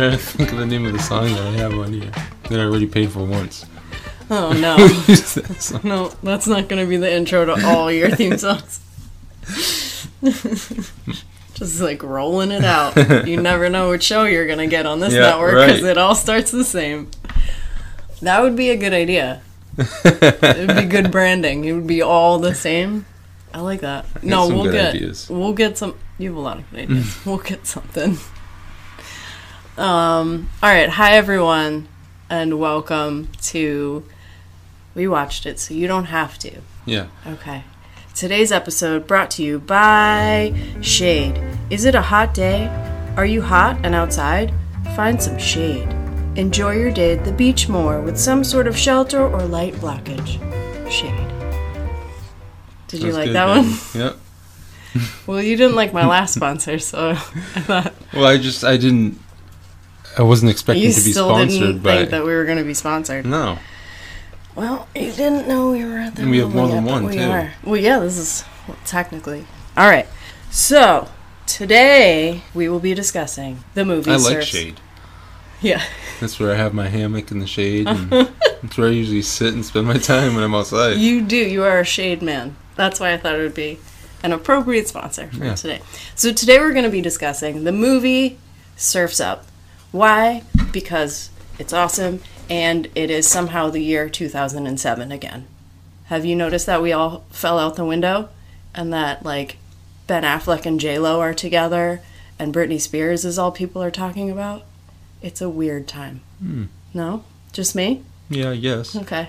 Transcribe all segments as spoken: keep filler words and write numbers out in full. trying to think of the name of the song that I have on here that I already paid for once. Oh no. that no, that's not going to be the intro to all your theme songs. Just like rolling it out. You never know what show you're going to get on this yeah, network because right. It all starts the same. That would be a good idea. It would be good branding. It would be all the same. I like that. I no, we'll get ideas. we'll get some. You have a lot of ideas. We'll get something. Um. All right. Hi everyone, and welcome to. We watched it, so you don't have to. Yeah. Okay. Today's episode brought to you by Shade. Is it a hot day? Are you hot and outside? Find some shade. Enjoy your day at the beach more with some sort of shelter or light blockage. Shade. Did Sounds you like good, that man. one? Yep. Well, you didn't like my last sponsor, so I thought... Well, I just, I didn't, I wasn't expecting you to be sponsored. You still didn't by... think that we were going to be sponsored. No. Well, you didn't know we were at the... And we have more than one, we too. Are. Well, yeah, this is, well, technically. All right. So, today we will be discussing the movie I Surf's... like Shade. Yeah. That's where I have my hammock in the shade, and that's where I usually sit and spend my time when I'm outside. You do. You are a shade man. That's why I thought it would be an appropriate sponsor for yeah. today. So today we're going to be discussing the movie Surf's Up. Why? Because it's awesome, and it is somehow the year two thousand seven again. Have you noticed that we all fell out the window, and that like Ben Affleck and J-Lo are together, and Britney Spears is all people are talking about? It's a weird time. Mm. No? Just me? Yeah, I guess. Okay.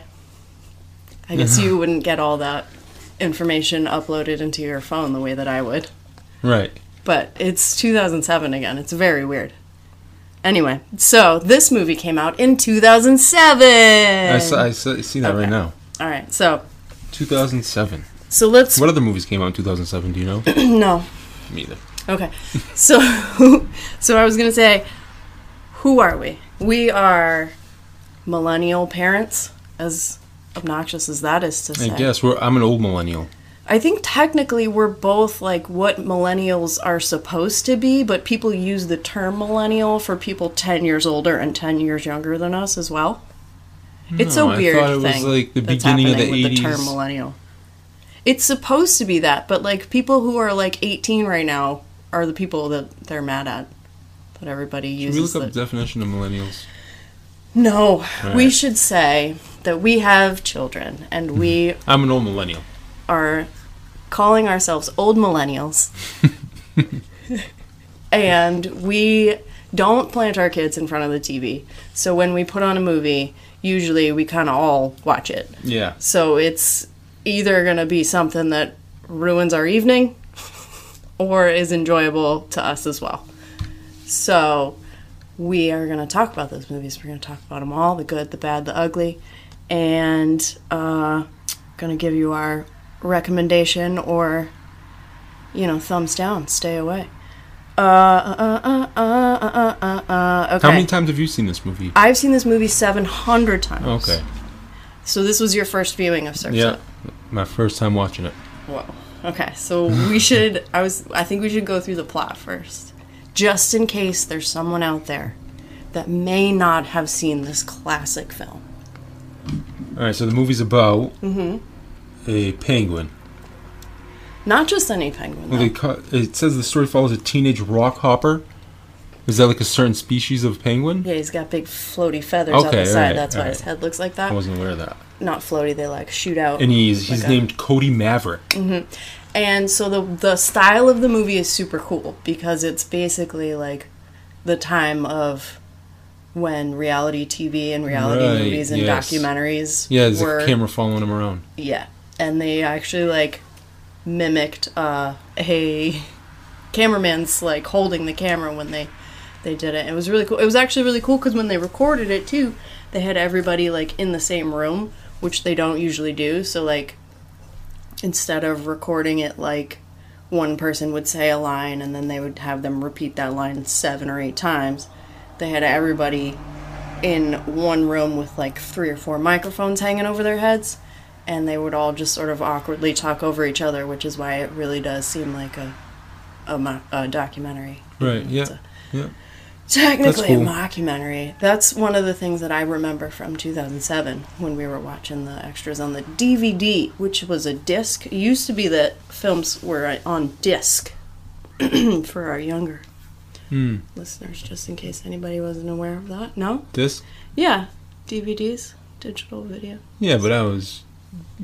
I guess you wouldn't get all that information uploaded into your phone the way that I would. Right. But it's two thousand seven again. It's very weird. Anyway, so this movie came out in two thousand seven. I, saw, I saw, see that okay. right now. All right, so. two thousand seven. So let's. What other movies came out in two thousand seven, do you know? No. Me either. Okay. So, so I was going to say. Who are we? We are millennial parents, as obnoxious as that is to say. I guess. We're, I'm an old millennial. I think technically we're both like what millennials are supposed to be, but people use the term millennial for people ten years older and ten years younger than us as well. It's no, a weird thing. I thought it thing was like the beginning of the eighties. The term millennial. It's supposed to be that, but like people who are like eighteen right now are the people that they're mad at. But everybody uses. Should we look up the definition of millennials? No. Right. We should say that we have children and we... I'm an old millennial. ...are calling ourselves old millennials. And we don't plant our kids in front of the T V. So when we put on a movie, usually we kind of all watch it. Yeah. So it's either going to be something that ruins our evening or is enjoyable to us as well. So, we are going to talk about those movies. We're going to talk about them all, the good, the bad, the ugly, and uh going to give you our recommendation or, you know, thumbs down, stay away. Uh, uh, uh, uh, uh, uh, uh, uh, okay. How many times have you seen this movie? I've seen this movie seven hundred times. Okay. So, this was your first viewing of Surf's Up? Yeah, my first time watching it. Whoa. Okay, so we should, I was, I think we should go through the plot first. Just in case there's someone out there that may not have seen this classic film. All right, so the movie's about mm-hmm. a penguin. Not just any penguin, well, they ca- It says the story follows a teenage rock hopper. Is that like a certain species of penguin? Yeah, he's got big floaty feathers okay, on the side. Right, That's why right. his head looks like that. I wasn't aware of that. Not floaty, they like shoot out. And he's, he's like named a- Cody Maverick. Mm-hmm. And so the the style of the movie is super cool because it's basically like the time of when reality T V and reality right, movies and yes. documentaries yeah, there's were... a camera following them around. Yeah. And they actually like mimicked uh, a cameraman's like holding the camera when they, they did it. It was really cool. It was actually really cool because when they recorded it too, they had everybody like in the same room, which they don't usually do. So like... Instead of recording it like one person would say a line and then they would have them repeat that line seven or eight times, they had everybody in one room with like three or four microphones hanging over their heads and they would all just sort of awkwardly talk over each other, which is why it really does seem like a, a, a documentary. Right, yeah, a, yeah. Technically cool. A mockumentary. That's one of the things that I remember from two thousand seven when we were watching the extras on the D V D, which was a disc. It used to be that films were on disc for our younger mm. listeners, just in case anybody wasn't aware of that. No? Disc? Yeah. D V Ds. Digital video. Yeah, but I was...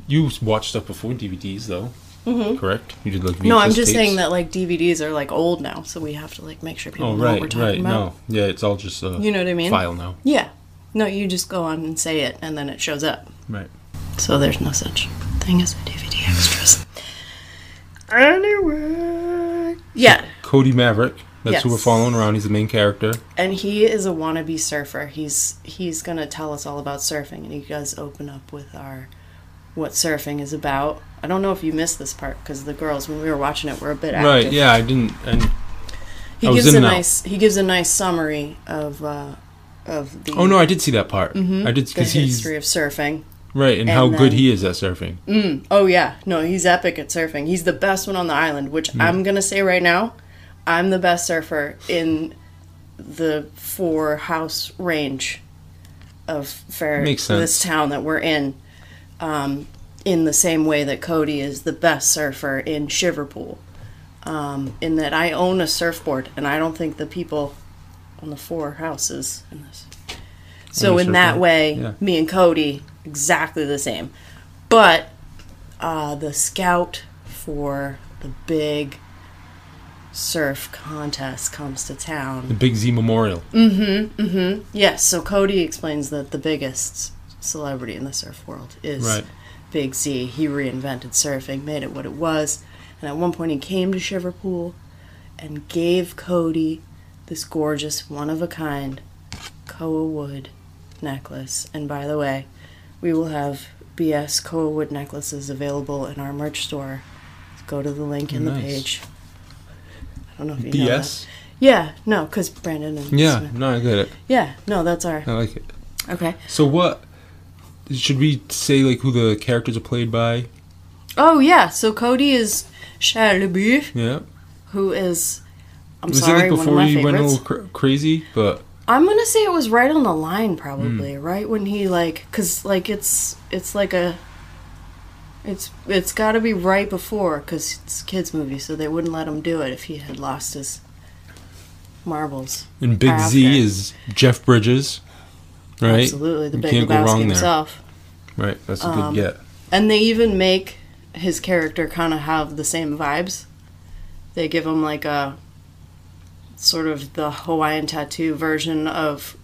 You watched stuff before D V Ds, though. Mm-hmm. Correct? You did like V H S No, I'm just tapes. saying that like D V Ds are like old now, so we have to like make sure people oh, know right, what we're talking right, about. No. Yeah, it's all just a you know what I mean? file now. Yeah. No, you just go on and say it and then it shows up. Right. So there's no such thing as a D V D extras. Anyway. Yeah. Cody Maverick. That's yes. who we're following around. He's the main character. And he is a wannabe surfer. He's he's gonna tell us all about surfing, and he does open up with our what surfing is about. I don't know if you missed this part because the girls, when we were watching it, were a bit active. Right? Yeah, I didn't. And he I gives was in a nice. Out. He gives a nice summary of uh, of the. Oh no, I did see that part. Mm-hmm, I did because the history he's, of surfing. Right, and, and how then, good he is at surfing. Mm, oh yeah, no, he's epic at surfing. He's the best one on the island, which mm. I'm gonna say right now, I'm the best surfer in the four house range of fair this town that we're in. Um, in the same way that Cody is the best surfer in Shiverpool. Um, in that I own a surfboard, and I don't think the people on the four houses in this. So in that way, yeah. me and Cody, exactly the same. But uh, the scout for the big surf contest comes to town. The Big Z Memorial. Mm-hmm, mm-hmm. Yes, so Cody explains that the biggest celebrity in the surf world is... Right. Big Z. He reinvented surfing, made it what it was, and at one point he came to Shiverpool and gave Cody this gorgeous, one-of-a-kind koa wood necklace. And by the way, we will have B S koa wood necklaces available in our merch store. Go to the link in nice. the page. I don't know if you B S? Know that. Yeah, no, because Brandon and Yeah, Smith. No, I get it. Yeah, no, that's our... I like it. Okay. So what... Should we say, like, who the characters are played by? Oh, yeah. So Cody is Shia LaBeouf. Yeah. Who is, I'm was sorry, it like one of my favorites. Was it before you went a little cr- crazy? But I'm going to say it was right on the line, probably. Mm. Right when he, like, because, like, it's, it's like a, it's, it's got to be right before, because it's a kid's movie, so they wouldn't let him do it if he had lost his marbles. And Big after. Z is Jeff Bridges. Right. Absolutely, the Big Lebowski himself. There. Right, that's a um, good get. And they even make his character kind of have the same vibes. They give him like a sort of the Hawaiian tattoo version of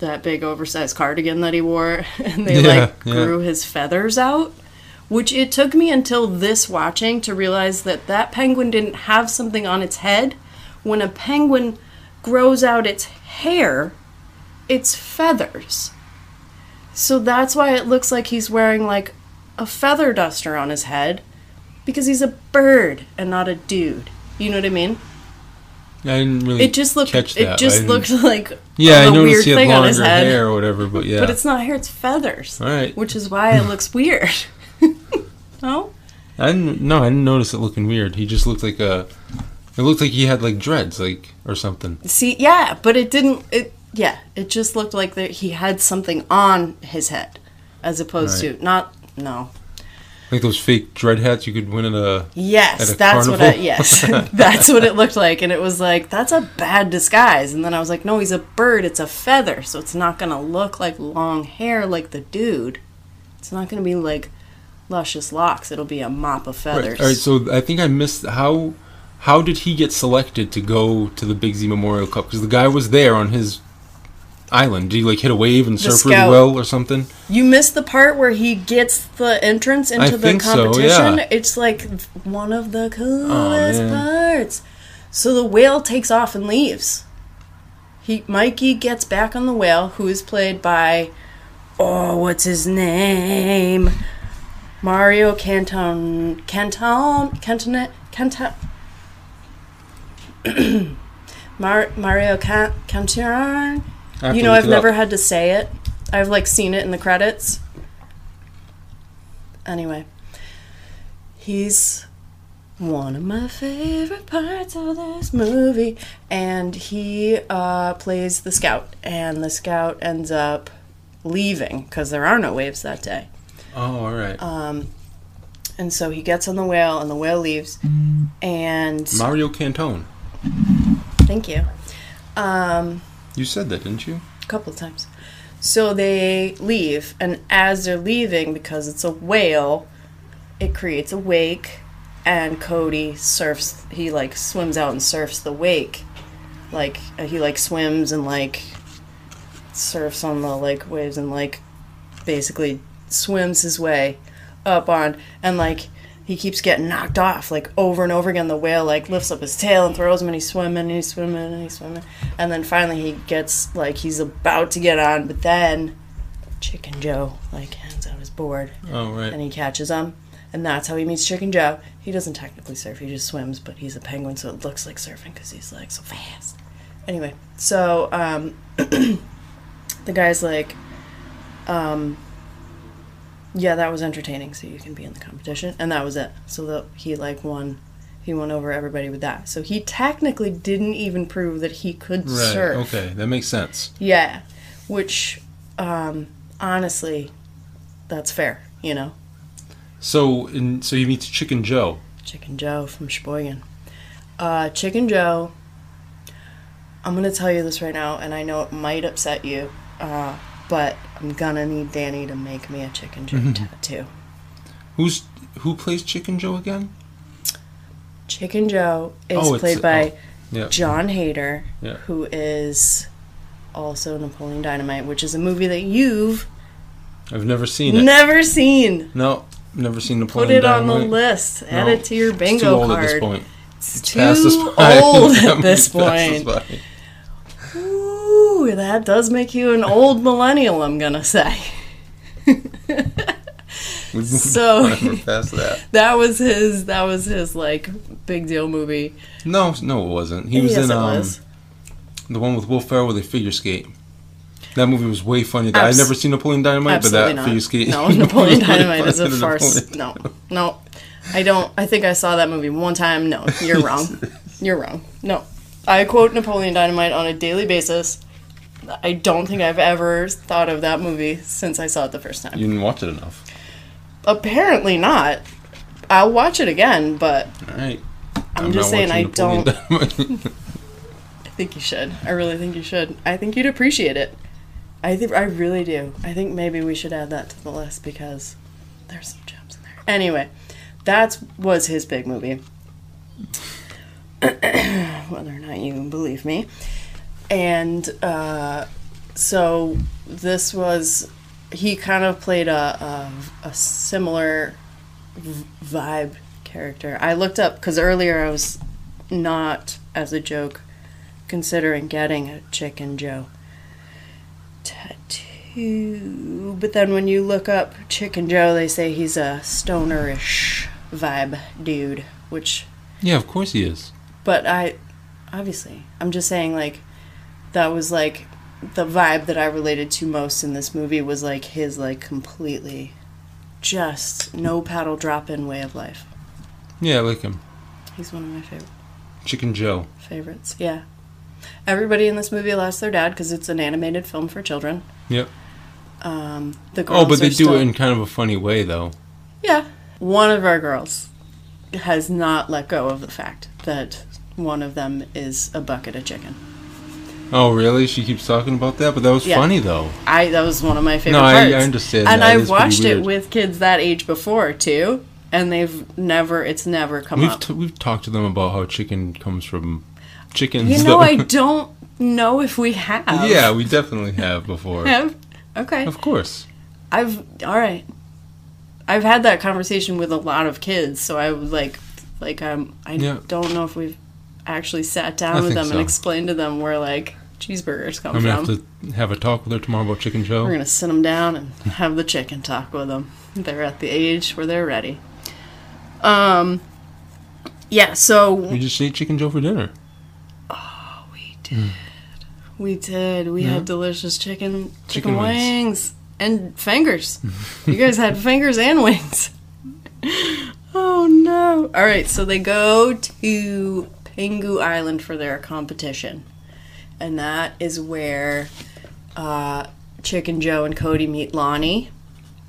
that big oversized cardigan that he wore, and they yeah, like grew yeah. his feathers out. Which it took me until this watching to realize that that penguin didn't have something on its head. When a penguin grows out its hair, it's feathers. So that's why it looks like he's wearing like a feather duster on his head, because he's a bird and not a dude. You know what I mean? I didn't really it just looked, catch that. It just looked like yeah, a I weird he had thing on his head. Hair or whatever, but yeah. But it's not hair, it's feathers. All right. Which is why it looks weird. No? I didn't, no, I didn't notice it looking weird. He just looked like a... It looked like he had like dreads like or something. See, yeah, but it didn't... It, Yeah, it just looked like that he had something on his head, as opposed right. to not no. Like those fake dread hats you could win at a yes, at a that's carnival. What I, yes, that's what it looked like, and it was like that's a bad disguise. And then I was like, no, he's a bird; it's a feather, so it's not gonna look like long hair like the dude. It's not gonna be like luscious locks. It'll be a mop of feathers. Right. All right, so I think I missed how how did he get selected to go to the Big Z Memorial Cup? Because the guy was there on his island. Did he like hit a wave and the surf scout. Really well or something? You missed the part where he gets the entrance into I the think competition. So, yeah. It's like one of the coolest oh, parts. So the whale takes off and leaves. He Mikey gets back on the whale, who is played by oh, what's his name? Mario Cantone Cantone Cantone Cantone Mar- Mario Can- Cantone. You know, I've never up. had to say it. I've, like, seen it in the credits. Anyway. He's one of my favorite parts of this movie. And he uh, plays the scout, and the scout ends up leaving because there are no waves that day. Oh, all right. Um, and so he gets on the whale, and the whale leaves. And Mario Cantone. Thank you. Um, you said that, didn't you? A couple of times. So they leave, and as they're leaving, because it's a whale, it creates a wake, and Cody surfs. He like swims out and surfs the wake, like he like swims and like surfs on the like waves and like basically swims his way up on, and like he keeps getting knocked off like over and over again. The whale like lifts up his tail and throws him, and he's swimming and he's swimming and he's swimming, and then finally he gets like he's about to get on, but then Chicken Joe like hands out his board. Oh, right. And he catches him, and that's how he meets Chicken Joe. He doesn't technically surf, he just swims, but he's a penguin, so it looks like surfing because he's like so fast. Anyway, so um, the guy's like, um, yeah, that was entertaining, so you can be in the competition. And that was it. So the, he, like, won. He won over everybody with that. So he technically didn't even prove that he could right, surf. Okay, that makes sense. Yeah, which, um, honestly, that's fair, you know? So in, so you meet Chicken Joe. Chicken Joe from Sheboygan. Uh, Chicken Joe, I'm going to tell you this right now, and I know it might upset you, uh, but I'm gonna need Danny to make me a Chicken Joe mm-hmm. tattoo. Who's who plays Chicken Joe again? Chicken Joe is oh, played by oh, yeah. Jon Heder, yeah. who is also Napoleon Dynamite, which is a movie that you've I've never seen it. Never seen. No, never seen Napoleon Dynamite. Put it Dynamite. on the list. Add no. it to your bingo it's card. Old it's, it's too old at this point. Ooh, that does make you an old millennial, I'm gonna say. We've so never past that. That was his. That was his like big deal movie. No, no, it wasn't. He was yes, in um, was. the one with Will Ferrell where they figure skate. That movie was way funnier. Abs- I've never seen Napoleon Dynamite, but that not. figure skate. No, Napoleon Dynamite is a farce. No, no, I don't. I think I saw that movie one time. No, you're wrong. You're wrong. No. I quote Napoleon Dynamite on a daily basis. I don't think I've ever thought of that movie since I saw it the first time. You didn't watch it enough. Apparently not. I'll watch it again, but All right. I'm, I'm just saying I Napoleon don't... I think you should. I really think you should. I think you'd appreciate it. I think I really do. I think maybe we should add that to the list because there's some gems in there. Anyway, that was his big movie. Whether or not you believe me. And uh, so this was, he kind of played a, a, a similar vibe character. I looked up, because earlier I was not, as a joke, considering getting a Chicken Joe tattoo. But then when you look up Chicken Joe, they say he's a stonerish vibe dude, which... Yeah, of course he is. But I, obviously, I'm just saying, like, that was, like, the vibe that I related to most in this movie was, like, his, like, completely just no paddle drop-in way of life. Yeah, I like him. He's one of my favorite. Chicken Joe. Favorites, yeah. Everybody in this movie lost their dad because it's an animated film for children. Yep. Um, the girls Oh, but they do still... it in kind of a funny way, though. Yeah. One of our girls has not let go of the fact that one of them is a bucket of chicken. Oh, really? She keeps talking about that? But that was yeah. funny, though. I That was one of my favorite no, parts. No, I, I understand and that. And I watched it with kids that age before, too, and they've never, it's never come we've up. T- we've talked to them about how chicken comes from chickens. You know, I don't know if we have. Yeah, we definitely have before. Have? Okay. Of course. I've, all right. I've had that conversation with a lot of kids, so I was like, like I'm, I yeah. don't know if we've actually sat down I with them so. and explained to them where like cheeseburgers come I'm from. I'm gonna have to have a talk with her tomorrow about Chicken Joe. We're gonna sit them down and have the chicken talk with them. They're at the age where they're ready. Um, yeah. So we just ate Chicken Joe for dinner. Oh, we did. Mm. We did. We yeah. had delicious chicken, chicken, chicken wings. wings. And fingers. You guys had fingers and wings. Oh, no. All right, so they go to Pingu Island for their competition. And that is where uh, Chick and Joe and Cody meet Lonnie,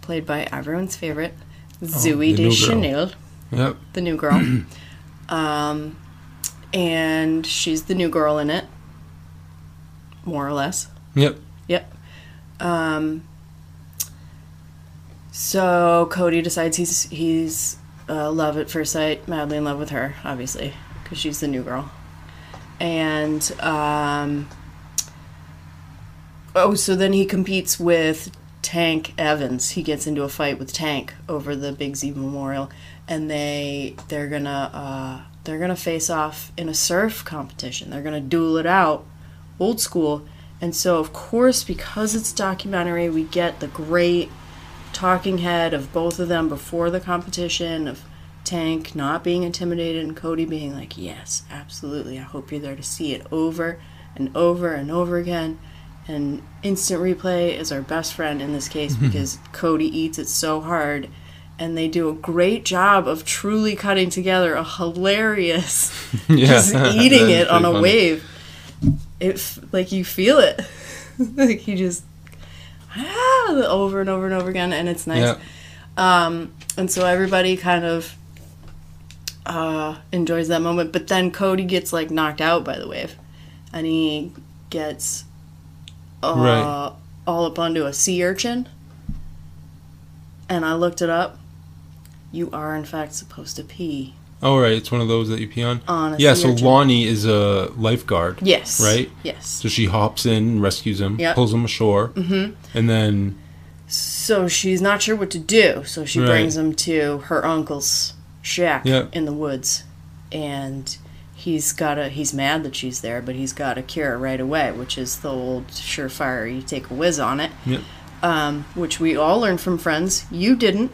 played by everyone's favorite, oh, Zooey Deschanel. Yep. The new girl. um, and she's the new girl in it, more or less. Yep. Yep. Um, so Cody decides he's he's uh, love at first sight, madly in love with her, obviously, because she's the new girl. And um, oh, so then he competes with Tank Evans. He gets into a fight with Tank over the Big Z Memorial, and they they're gonna uh, they're gonna face off in a surf competition. They're gonna duel it out, old school. And so, of course, because it's documentary, we get the great talking head of both of them before the competition, of Tank not being intimidated and Cody being like, yes, absolutely, I hope you're there to see it over and over and over again. And instant replay is our best friend in this case, mm-hmm. because Cody eats it so hard. And they do a great job of truly cutting together a hilarious yeah. just eating it on a funny. wave. It, like, you feel it. Like, you just, ah, over and over and over again, and it's nice. Yep. Um, and so everybody kind of uh, enjoys that moment. But then Cody gets, like, knocked out by the wave, and he gets uh, right. all up onto a sea urchin. And I looked it up. You are, in fact, supposed to pee. Oh, right. It's one of those that you pee on? Honestly. Yeah, so Lonnie is a lifeguard. Yes. Right? Yes. So she hops in, rescues him, yep. pulls him ashore. Mm-hmm. And then... So she's not sure what to do, so she right. brings him to her uncle's shack yep. in the woods. And he's got a, he's mad that she's there, but he's got a cure right away, which is the old surefire, you take a whiz on it. Yep. Um, which we all learned from Friends. You didn't.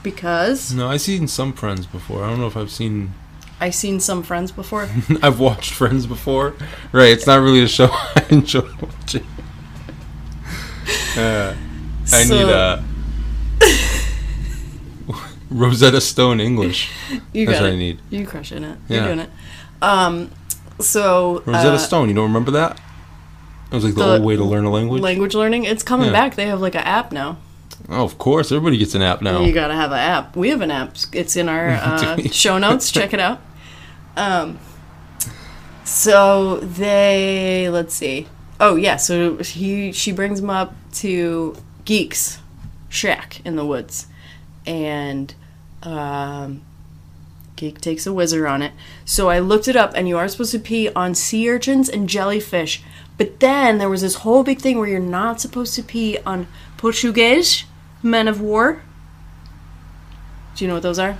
Because... No, I've seen some Friends before. I don't know if I've seen... I've seen some Friends before. I've watched Friends before. Right, it's not really a show I enjoy watching. Uh, I so... need a... Rosetta Stone English. You got That's it. what I need. You crushing it. Yeah. You're doing it. Um, so... Rosetta uh, Stone, you don't remember that? It was like the, the old way to learn a language. Language learning. It's coming yeah. back. They have like an app now. Oh, of course. Everybody gets an app now. You got to have an app. We have an app. It's in our uh, show notes. Check it out. Um, so they, let's see. Oh, yeah. So he, she brings him up to Geek's shack in the woods. And um, Geek takes a whizzer on it. So I looked it up, and you are supposed to pee on sea urchins and jellyfish. But then there was this whole big thing where you're not supposed to pee on Portuguese men of war. Do you know what those are?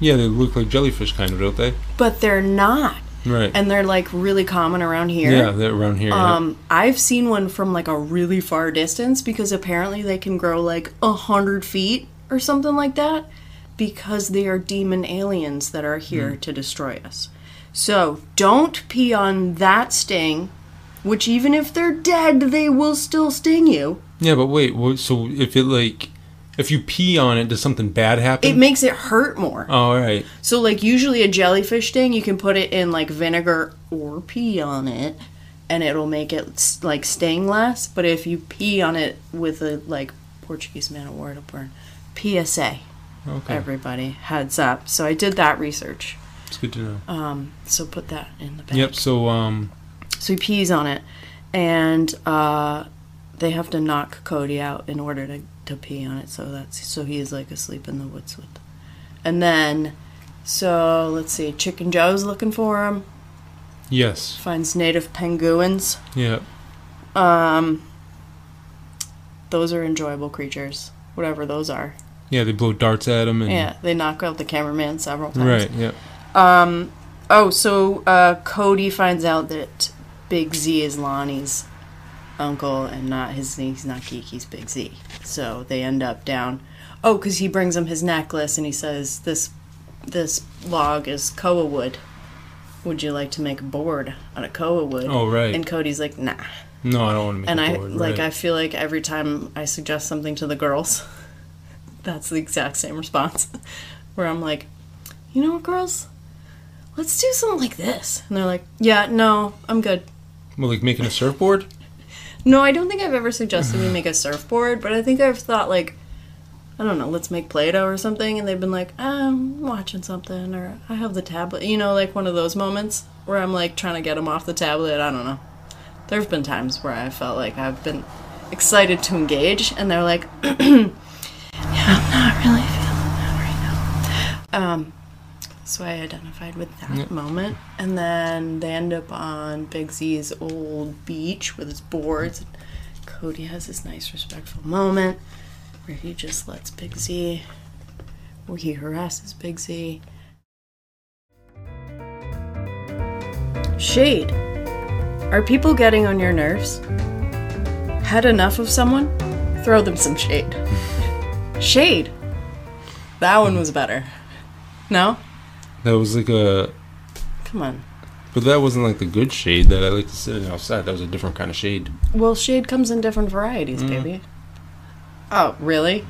Yeah, they look like jellyfish kind of, don't they? But they're not. Right. And they're like really common around here. Yeah, they're around here. Um, yeah. I've seen one from like a really far distance because apparently they can grow like a hundred feet or something like that because they are demon aliens that are here mm. to destroy us. So don't pee on that sting. Which, even if they're dead, they will still sting you. Yeah, but wait, so if it, like, if you pee on it, does something bad happen? It makes it hurt more. Oh, all right. So, like, usually a jellyfish sting, you can put it in, like, vinegar or pee on it, and it'll make it, like, sting less. But if you pee on it with a, like, Portuguese man of war, it'll burn. P S A. Okay. Everybody, heads up. So I did that research. It's good to know. Um, so put that in the bag. Yep, so, um... So he pees on it, and uh, they have to knock Cody out in order to, to pee on it. So that's so he is like asleep in the woods with them. And then, so let's see, Chick and Joe's looking for him. Yes. Finds native penguins. Yeah. Um. Those are enjoyable creatures, whatever those are. Yeah, they blow darts at him. And yeah, they knock out the cameraman several times. Right. Yeah. Um. Oh, so uh, Cody finds out that Big Z is Lonnie's uncle and not his he's not Geek, he's Big Z. So they end up down. Oh, because he brings him his necklace and he says, this this log is koa wood. Would you like to make a board out of koa wood? Oh, right. And Cody's like, nah. No, I don't want to make and a I, board. And I, like, right. I feel like every time I suggest something to the girls, that's the exact same response. Where I'm like, you know what, girls? Let's do something like this. And they're like, yeah, no, I'm good. Well, like making a surfboard? No, I don't think I've ever suggested we make a surfboard, but I think I've thought, like, I don't know, let's make Play-Doh or something, and they've been like, I'm watching something, or I have the tablet. You know, like one of those moments where I'm, like, trying to get them off the tablet. I don't know. There have been times where I felt like I've been excited to engage, and they're like, yeah, I'm not really feeling that right now. Um... So I identified with that yep. moment. And then they end up on Big Z's old beach with his boards. Cody has this nice, respectful moment where he just lets Big Z, where he harasses Big Z. Shade. Are people getting on your nerves? Had enough of someone? Throw them some shade. Shade. That one was better. No? That was like a... Come on. But that wasn't like the good shade that I like to sit in outside. That was a different kind of shade. Well, shade comes in different varieties, mm. baby. Oh, really?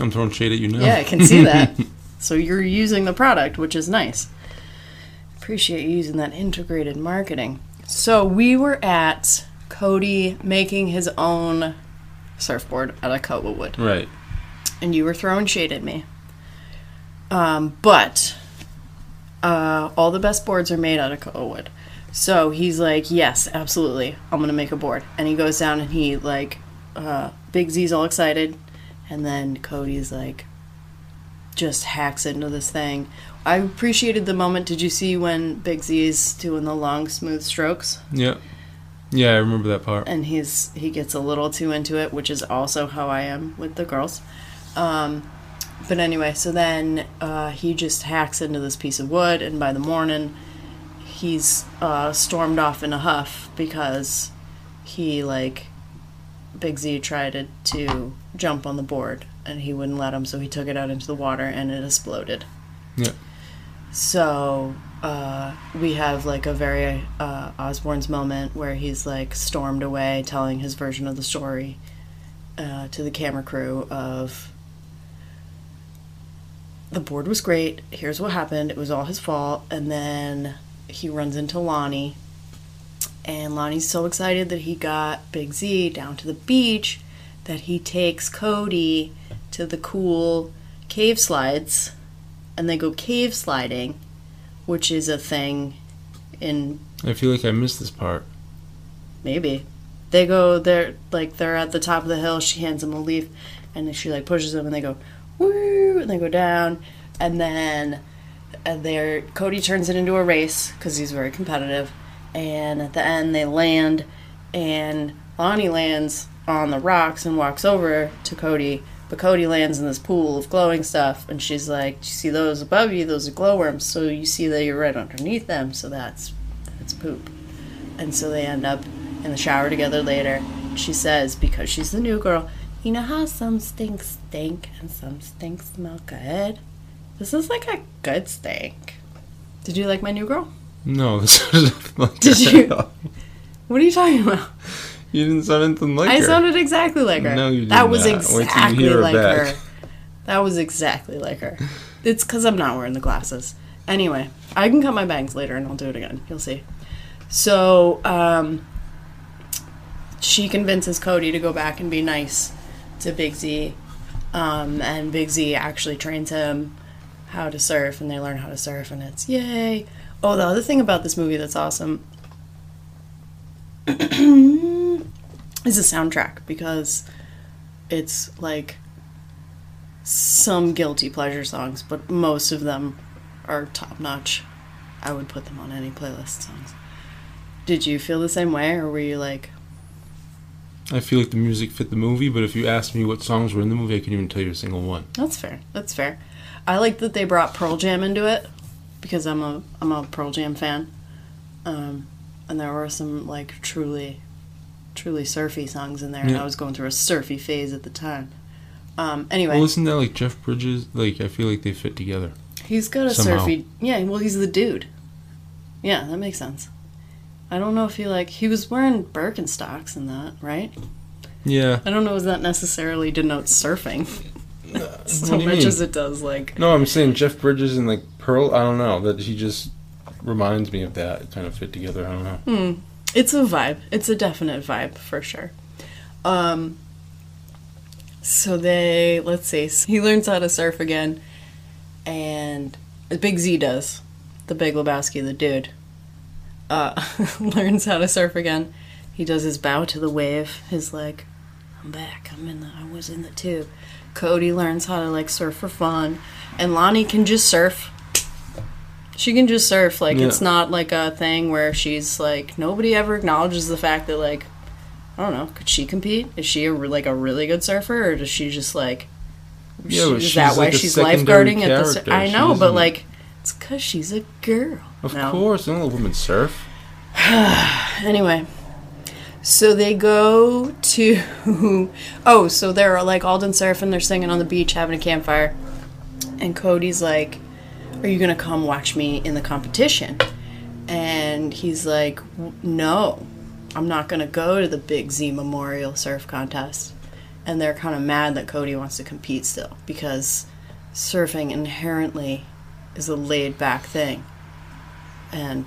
I'm throwing shade at you now. Yeah, I can see that. So you're using the product, which is nice. Appreciate you using that integrated marketing. So we were at Cody making his own surfboard out of Koa wood. Right. And you were throwing shade at me. Um, but... Uh, all the best boards are made out of Koa wood. So he's like, yes, absolutely, I'm going to make a board. And he goes down and he, like, uh, Big Z's all excited. And then Cody's, like, just hacks into this thing. I appreciated the moment. Did you see when Big Z's doing the long, smooth strokes? Yeah. Yeah, I remember that part. And he's he gets a little too into it, which is also how I am with the girls. Um... But anyway, so then uh, he just hacks into this piece of wood, and by the morning, he's uh, stormed off in a huff because he, like, Big Z tried to, to jump on the board, and he wouldn't let him, so he took it out into the water, and it exploded. Yeah. So uh, we have, like, a very uh, Osborne's moment where he's, like, stormed away telling his version of the story uh, to the camera crew of... The board was great. Here's what happened. It was all his fault. And then he runs into Lonnie. And Lonnie's so excited that he got Big Z down to the beach that he takes Cody to the cool cave slides. And they go cave sliding, which is a thing in... I feel like I missed this part. Maybe. They go, they're, like, they're at the top of the hill. She hands him a leaf. And then she, like, pushes him and they go... Woo, and they go down, and then they're, Cody turns it into a race, because he's very competitive, and at the end they land, and Lonnie lands on the rocks and walks over to Cody, but Cody lands in this pool of glowing stuff, and she's like, do you see those above you? Those are glowworms, so you see that you're right underneath them, so that's, that's poop. And so they end up in the shower together later. She says, because she's the new girl, you know how some stinks stink and some stinks smell good? This is like a good stink. Did you like my new girl? No, this was nothing like Did her. Did you? What are you talking about? You didn't sound anything like I her. I sounded exactly like her. No, you didn't. That was not. exactly her like back. her. That was exactly like her. It's because I'm not wearing the glasses. Anyway, I can cut my bangs later and I'll do it again. You'll see. So, um, she convinces Cody to go back and be nice to Big Z, um, and Big Z actually trains him how to surf, and they learn how to surf, and it's yay. Oh, the other thing about this movie that's awesome is the soundtrack, because it's like some guilty pleasure songs, but most of them are top-notch. I would put them on any playlist songs. Did you feel the same way, or were you like... I feel like the music fit the movie, but if you asked me what songs were in the movie, I couldn't even tell you a single one. That's fair. That's fair. I like that they brought Pearl Jam into it, because I'm a I'm a Pearl Jam fan, um, and there were some like truly, truly surfy songs in there, yeah. And I was going through a surfy phase at the time. Um, anyway, well, isn't that like Jeff Bridges? Like I feel like they fit together. He's got a somehow. surfy, yeah. Well, he's the dude. Yeah, that makes sense. I don't know if he, like... He was wearing Birkenstocks and that, right? Yeah. I don't know if that necessarily denotes surfing. so much mean? as it does, like... No, I'm saying Jeff Bridges and, like, Pearl, I don't know, that he just reminds me of that. It kind of fit together, I don't know. Hmm. It's a vibe. It's a definite vibe, for sure. Um, so they, let's see, he learns how to surf again, and Big Z does. The Big Lebowski, the dude, uh, learns how to surf again. He does his bow to the wave, his, like, I'm back, I'm in the, I was in the tube. Cody learns how to, like, surf for fun, and Lonnie can just surf. She can just surf, like, yeah. It's not, like, a thing where she's, like, nobody ever acknowledges the fact that, like, I don't know, could she compete? Is she, a, like, a really good surfer, or does she just, like, yeah, she, she's that like way? She's lifeguarding at the surf. I know, but, like, it's because she's a girl. Of no. course, not all women surf. Anyway. So they go to... Oh, so they're, like, all done surfing. They're singing on the beach, having a campfire. And Cody's like, are you going to come watch me in the competition? And he's like, no, I'm not going to go to the Big Z Memorial Surf Contest. And they're kind of mad that Cody wants to compete still, because surfing inherently is a laid-back thing. And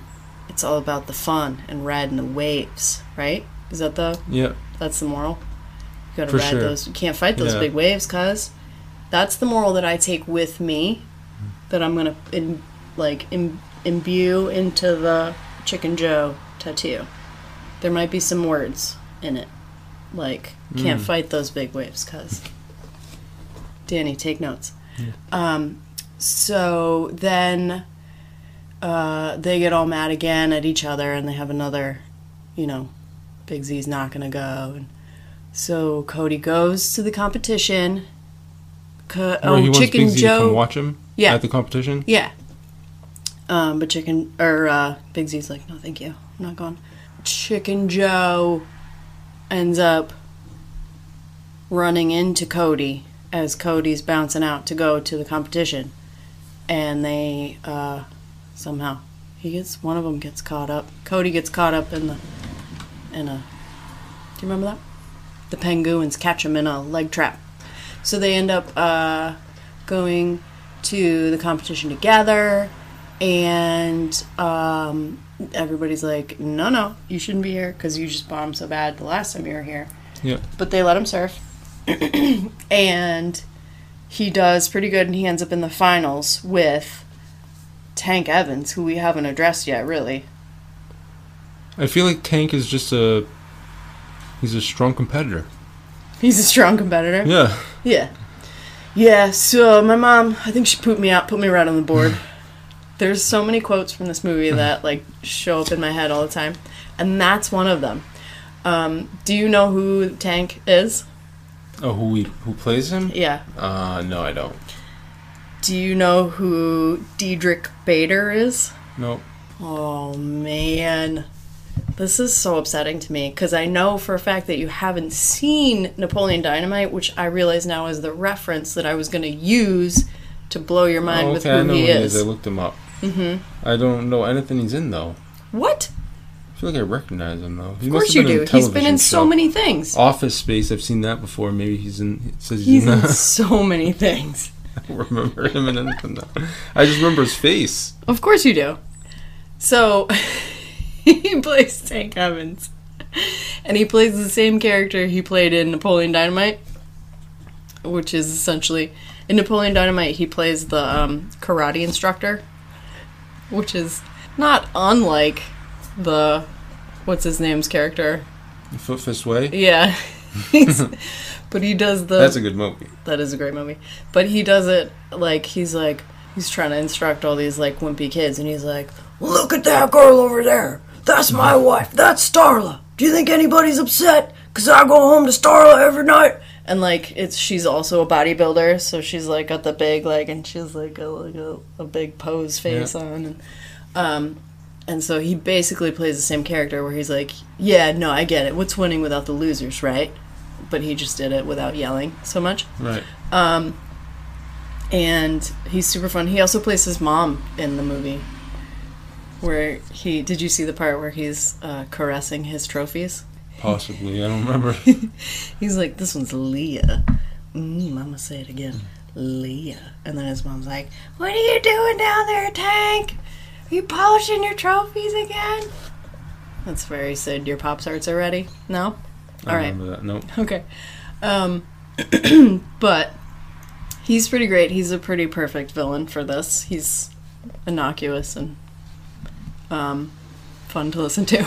it's all about the fun and riding the waves, right? Is that the... Yeah. That's the moral. You gotta For ride sure. those... You can't fight those yeah. big waves, cuz... That's the moral that I take with me, that I'm gonna, in, like, Im, imbue into the Chicken Joe tattoo. There might be some words in it. Like, can't mm. fight those big waves, cuz... Danny, take notes. Yeah. Um, so then... Uh, they get all mad again at each other, and they have another, you know... Big Z's not going to go. And so Cody goes to the competition. Co- oh, he wants Chicken Big Z Joe to come watch him yeah. at the competition? Yeah. Um, but Chicken... Or uh, Big Z's like, no, thank you. I'm not going. Chicken Joe ends up running into Cody as Cody's bouncing out to go to the competition. And they uh, somehow... he gets... One of them gets caught up. Cody gets caught up in the... In a, do you remember that? The penguins catch him in a leg trap. So they end up uh, going to the competition together, and um, everybody's like, no, no, you shouldn't be here because you just bombed so bad the last time you were here. Yeah. But they let him surf, and he does pretty good, and he ends up in the finals with Tank Evans, who we haven't addressed yet, really. I feel like Tank is just a... He's a strong competitor. He's a strong competitor? Yeah. Yeah. Yeah, so my mom, I think she pooped me out, put me right on the board. There's so many quotes from this movie that, like, show up in my head all the time. And that's one of them. Um, do you know who Tank is? Oh, who, he, who plays him? Yeah. Uh, no, I don't. Do you know who Diedrich Bader is? Nope. Oh, man. This is so upsetting to me, because I know for a fact that you haven't seen Napoleon Dynamite, which I realize now is the reference that I was going to use to blow your mind oh, okay, with who I know he is. He is. I looked him up. Mm-hmm. I don't know anything he's in, though. What? I feel like I recognize him, though. He of course you do. He's been in so show. many things. Office Space, I've seen that before. Maybe he's in... It says he's he's in, in so many things. I don't remember him in anything, though. I just remember his face. Of course you do. So... He plays Tank Evans. And he plays the same character he played in Napoleon Dynamite, which is essentially... In Napoleon Dynamite, he plays the um, karate instructor, which is not unlike the... What's-his-name's character? The Foot Fist Way? Yeah. But he does the... That's a good movie. That is a great movie. But he does it like... He's like... He's trying to instruct all these, like, wimpy kids, and he's like, look at that girl over there. That's my wife. That's Starla. Do you think anybody's upset? Because I go home to Starla every night. And, like, it's she's also a bodybuilder, so she's, like, got the big, like, and she's, like, a, like a, a big pose face yeah. on. And, um, and so he basically plays the same character where he's like, yeah, no, I get it. What's winning without the losers, right? But he just did it without yelling so much. Right. Um, and he's super fun. He also plays his mom in the movie. Where he... Did you see the part where he's uh, caressing his trophies? Possibly. I don't remember. He's like, this one's Leah. Mm, I'm going to say it again. Leah. And then his mom's like, what are you doing down there, Tank? Are you polishing your trophies again? That's where he said, your Pop Tarts are ready? No? All right. I remember that. Nope. Okay. Um, but he's pretty great. He's a pretty perfect villain for this. He's innocuous and um, fun to listen to.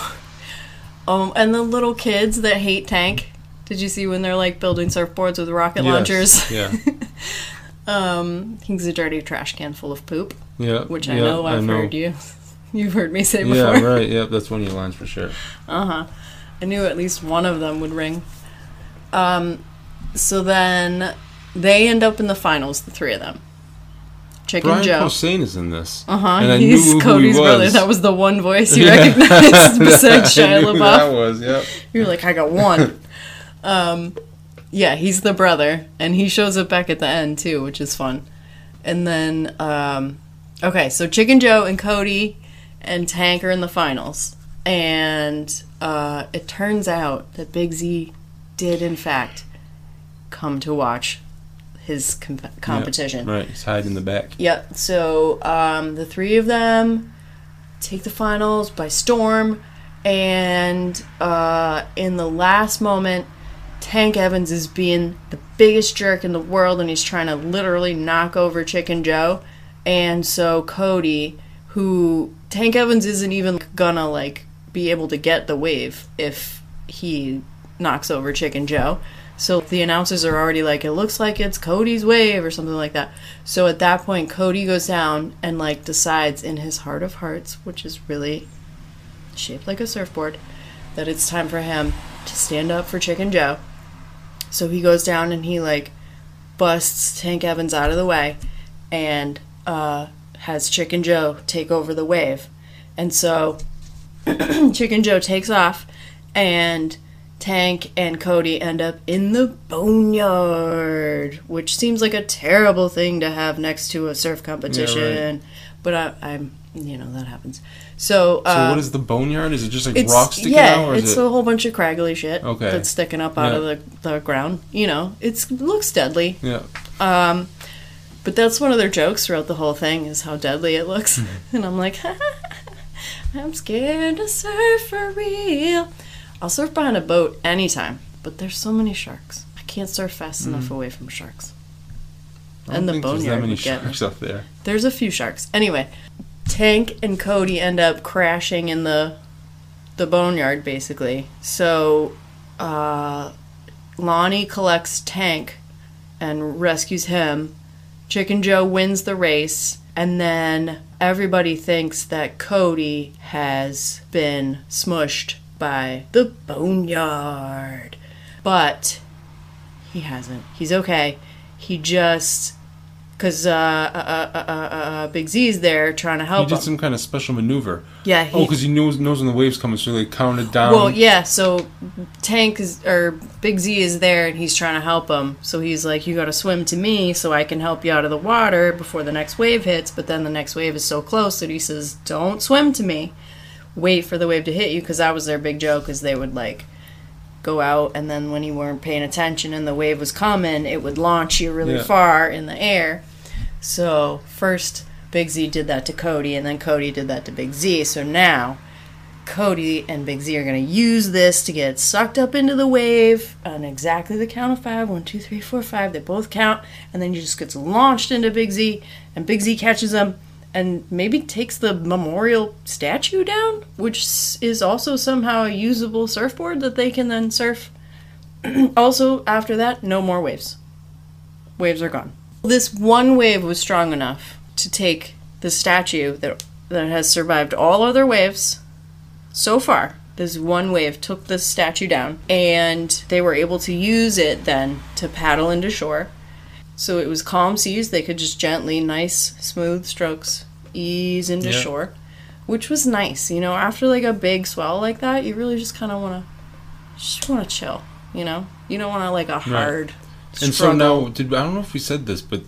um, and the little kids that hate Tank. Did you see when they're, like, building surfboards with rocket launchers? Yes, yeah. um, he's a dirty trash can full of poop. Yeah. Which I yeah, know I've I know. heard you. You've heard me say before. Yeah, right. Yep, yeah, that's one of your lines for sure. Uh-huh. I knew at least one of them would ring. Um, so then they end up in the finals, the three of them. Chick Brian and Joe. Brian Posehn is in this. Uh-huh. And I He's knew who Cody's he was. brother. That was the one voice you yeah. recognized besides Shia LaBeouf. That was, yep. You were like, I got one. Um, yeah, he's the brother, and he shows up back at the end, too, which is fun. And then, um, okay, so Chick and Joe and Cody and Tank are in the finals. And uh, it turns out that Big Z did, in fact, come to watch his comp- competition. Yep, right, he's hiding in the back. Yep, so um, the three of them take the finals by storm, and uh, in the last moment... Tank Evans is being the biggest jerk in the world, and he's trying to literally knock over Chick and Joe. And so Cody, who Tank Evans isn't even gonna like be able to get the wave if he knocks over Chick and Joe. So the announcers are already like, it looks like it's Cody's wave or something like that. So at that point, Cody goes down and like decides in his heart of hearts, which is really shaped like a surfboard, that it's time for him to stand up for Chick and Joe. So he goes down and he like busts Tank Evans out of the way and uh, has Chick and Joe take over the wave. And so Chick and Joe takes off and Tank and Cody end up in the boneyard, which seems like a terrible thing to have next to a surf competition. Yeah, right. But I, I'm, you know, that happens. So, uh, so what is the boneyard? Is it just like rocks sticking yeah, out? Yeah, it's it... a whole bunch of craggly shit okay. that's sticking up out yeah. of the, the ground. You know, it looks deadly. Yeah. Um, but that's one of their jokes throughout the whole thing is how deadly it looks. And I'm like, I'm scared to surf for real. I'll surf behind a boat anytime, but there's so many sharks. I can't surf fast mm. enough away from sharks. I don't and the boneyard. There's that many sharks up there. There's a few sharks. Anyway. Tank and Cody end up crashing in the the boneyard, basically. So uh, Lonnie collects Tank and rescues him. Chick and Joe wins the race, and then everybody thinks that Cody has been smushed by the boneyard. But he hasn't. He's okay. He just... Because uh, uh, uh, uh, uh, Big Z's there trying to help him. He did him. some kind of special maneuver. Yeah. He, oh, because he knows, knows when the wave's coming, so they counted down. Well, yeah, so Tank is, or Big Z is there, and he's trying to help him. So he's like, you got to swim to me so I can help you out of the water before the next wave hits. But then the next wave is so close that he says, don't swim to me. Wait for the wave to hit you, because that was their big joke, because they would, like, go out, and then when you weren't paying attention and the wave was coming, it would launch you really yeah. far in the air. So first Big Z did that to Cody, and then Cody did that to Big Z. So now Cody and Big Z are going to use this to get sucked up into the wave on exactly the count of five. One, two, three, four, five. They both count, and then you just gets launched into Big Z, and Big Z catches him and maybe takes the memorial statue down, which is also somehow a usable surfboard that they can then surf. Also, after that, no more waves. Waves are gone. This one wave was strong enough to take the statue that that has survived all other waves so far. This one wave took the statue down, and they were able to use it then to paddle into shore. So it was calm seas. They could just gently, nice, smooth strokes ease into yeah. shore, which was nice. You know, after like a big swell like that, you really just kind of want to, just want to chill. You know, you don't want to like a hard. Right. And so now, did I don't know if we said this, but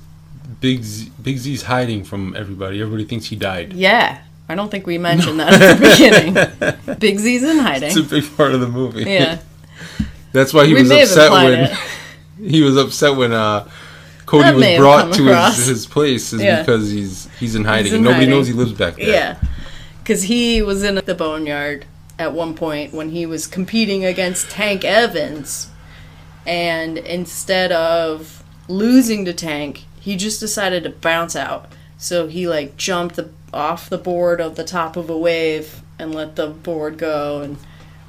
Big Z, Big Z's hiding from everybody. Everybody thinks he died. Yeah, I don't think we mentioned no. that at the beginning. Big Z's in hiding. It's a big part of the movie. Yeah, that's why he we was upset when it. he was upset when. Uh, Cody was brought to his, his place is yeah. because he's he's in hiding. He's in Nobody hiding. knows he lives back there. Yeah, because he was in the boneyard at one point when he was competing against Tank Evans, and instead of losing to Tank, he just decided to bounce out. So he like jumped the, off the board of the top of a wave and let the board go and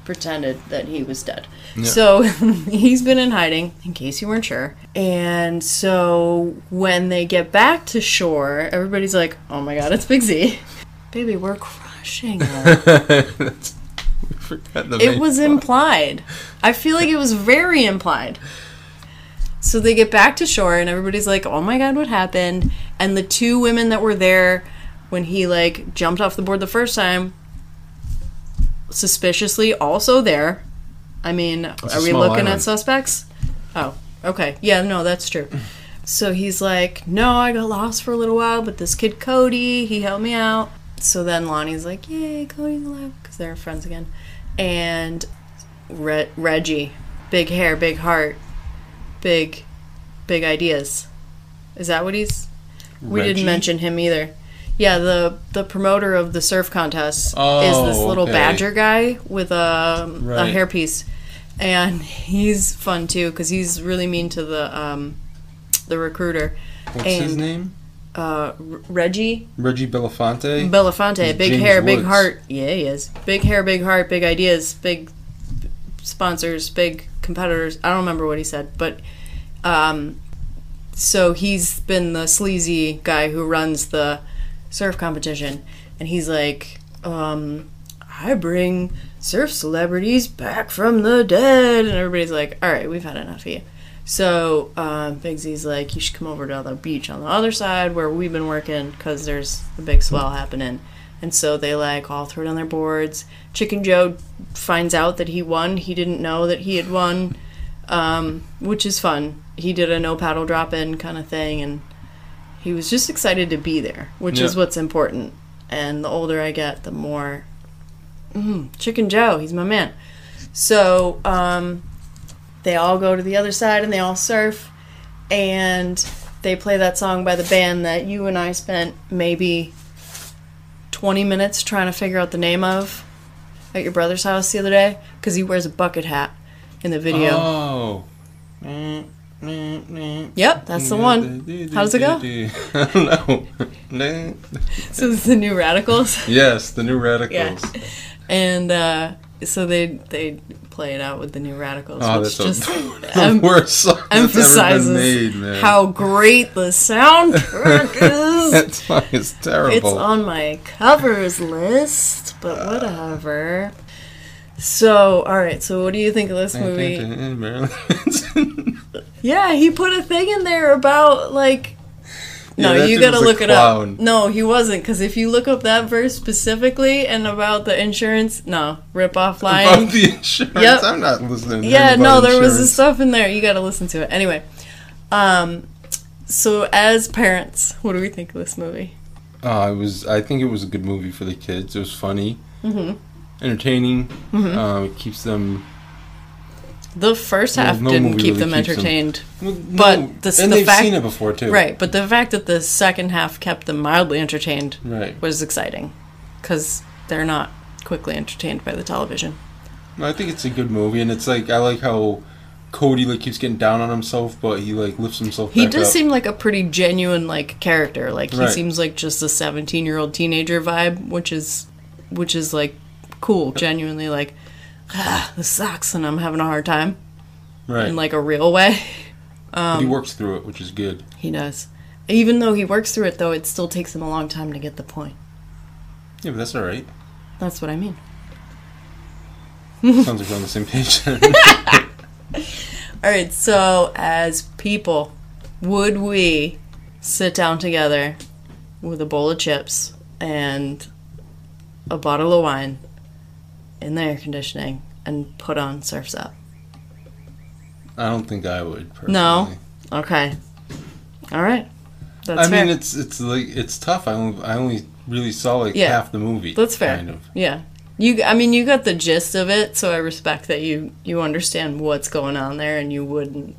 pretended that he was dead. Yeah. So he's been in hiding, in case you weren't sure. And so when they get back to shore, everybody's like, oh my god, it's Big Z. Baby, we're crushing it. We forgot the it was plot. implied. I feel like it was very implied. So they get back to shore and everybody's like, oh my god, what happened? And the two women that were there when he like jumped off the board the first time, suspiciously also there. I mean, it's are we looking island. at suspects? Oh, okay. Yeah, no, that's true. So he's like, no, I got lost for a little while, but this kid Cody, he helped me out. So then Lonnie's like, yay, Cody's alive, because they're friends again. And Re- Reggie, big hair, big heart, big, big ideas. Is that what he's... Reggie? We didn't mention him either. Yeah, the the promoter of the surf contest oh, is this little okay. badger guy with a, right. a hairpiece. And he's fun, too, because he's really mean to the um, the recruiter. What's and, his name? Uh, Reggie. Reggie Belafonte. Belafonte. He's big James hair, Woods. Big heart. Yeah, he is. Big hair, big heart, big ideas, big sponsors, big competitors. I don't remember what he said, but... Um, so he's been the sleazy guy who runs the surf competition, and he's like, um, I bring surf celebrities back from the dead, and everybody's like, all right, we've had enough of you. So um, Big Z's like, you should come over to the beach on the other side where we've been working, because there's the big swell happening. And so they like all throw down their boards. Chicken Joe finds out that he won. He didn't know that he had won, um, which is fun. He did a no paddle drop in kind of thing, and he was just excited to be there, which yeah. is what's important. And the older I get, the more... Mm, Chicken Joe, he's my man. So um, they all go to the other side, and they all surf. And they play that song by the band that you and I spent maybe twenty minutes trying to figure out the name of at your brother's house the other day, because he wears a bucket hat in the video. Oh. Mm. Yep, that's the one. How does it go? I don't know. So it's the New Radicals? Yes, the New Radicals. Yeah. And uh, so they they play it out with the New Radicals, oh, which that's just the em- worst song emphasizes that's ever been made, man. How great the soundtrack is. That song is terrible. It's on my covers list, but whatever. So, all right, so what do you think of this movie? Yeah, he put a thing in there about, like... No, yeah, you gotta look it up. No, he wasn't, because if you look up that verse specifically and about the insurance... No, rip-off lying. About the insurance? Yep. I'm not listening to Yeah, no, there insurance. was this stuff in there. You gotta listen to it. Anyway, um, so as parents, what do we think of this movie? Uh, it was, I think it was a good movie for the kids. It was funny. Mm-hmm. Entertaining. Mm-hmm. Uh, it keeps them... The first half no didn't keep really them entertained. Them. Well, but no. the, and the they've fact, seen it before, too. Right, but the fact that the second half kept them mildly entertained right. was exciting. Because they're not quickly entertained by the television. No, I think it's a good movie, and it's like, I like how Cody like keeps getting down on himself, but he like lifts himself he back up. He does seem like a pretty genuine like character. Like, he right. seems like just a seventeen-year-old teenager vibe, which is, which is like... cool, genuinely like, ah, this sucks and I'm having a hard time. Right. In like a real way. Um, but he works through it, which is good. He does. Even though he works through it, though, it still takes him a long time to get the point. Yeah, but that's all right. That's what I mean. Sounds like we're on the same page. All right, so as people, would we sit down together with a bowl of chips and a bottle of wine in the air conditioning and put on Surf's Up? I don't think I would personally. No? Okay. All right. That's I fair. mean, it's it's like it's tough. I only, I only really saw like yeah. half the movie. That's fair. Kind of. Yeah. You. I mean, you got the gist of it, so I respect that you, you understand what's going on there and you wouldn't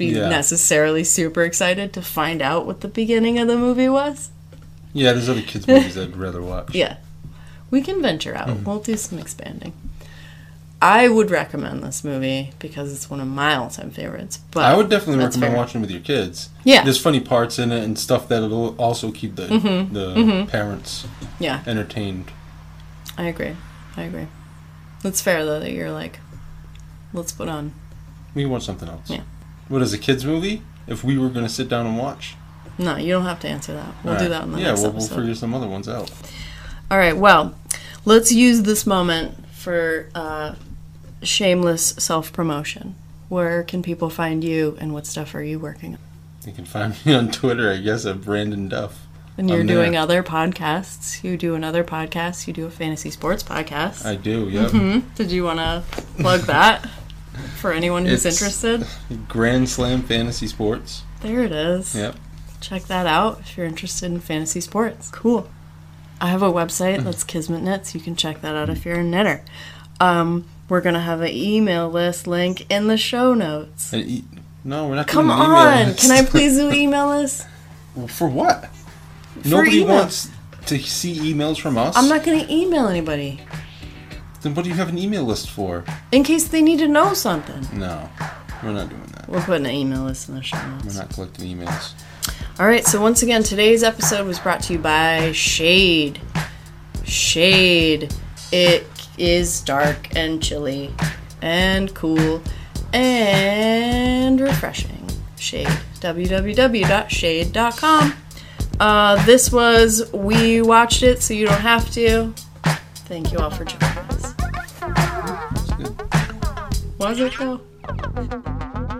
be yeah. necessarily super excited to find out what the beginning of the movie was. Yeah, there's other kids' movies I'd rather watch. Yeah. We can venture out. Mm-hmm. We'll do some expanding. I would recommend this movie because it's one of my all-time favorites. But I would definitely recommend fair. watching it with your kids. Yeah. There's funny parts in it and stuff that'll also keep the mm-hmm. the mm-hmm. parents yeah. entertained. I agree. I agree. It's fair, though, that you're like, let's put on. We can watch something else. Yeah. What is a kids' movie? If we were going to sit down and watch? No, you don't have to answer that. We'll right. do that in the yeah, next we'll, episode. Yeah, we'll figure some other ones out. All right, well, let's use this moment for uh, shameless self-promotion. Where can people find you, and what stuff are you working on? You can find me on Twitter, I guess, at Brandon Duff. And you're I'm doing there. other podcasts. You do another podcast. You do a fantasy sports podcast. I do, yeah. Mm-hmm. Did you want to plug that for anyone who's it's interested? Grand Slam Fantasy Sports. There it is. Yep. Check that out if you're interested in fantasy sports. Cool. I have a website that's Kismet Knits. You can check that out if you're a knitter. Um, we're going to have an email list link in the show notes. E- no, we're not going to email on. List. Can I please do email us? For what? For Nobody emails. wants to see emails from us. I'm not going to email anybody. Then what do you have an email list for? In case they need to know something. No, we're not doing that. We're putting an email list in the show notes. We're not collecting emails. All right, so once again, today's episode was brought to you by Shade. Shade. It is dark and chilly and cool and refreshing. Shade. w w w dot shade dot com. Uh, this was We Watched It, so you don't have to. Thank you all for joining us. Was it, though?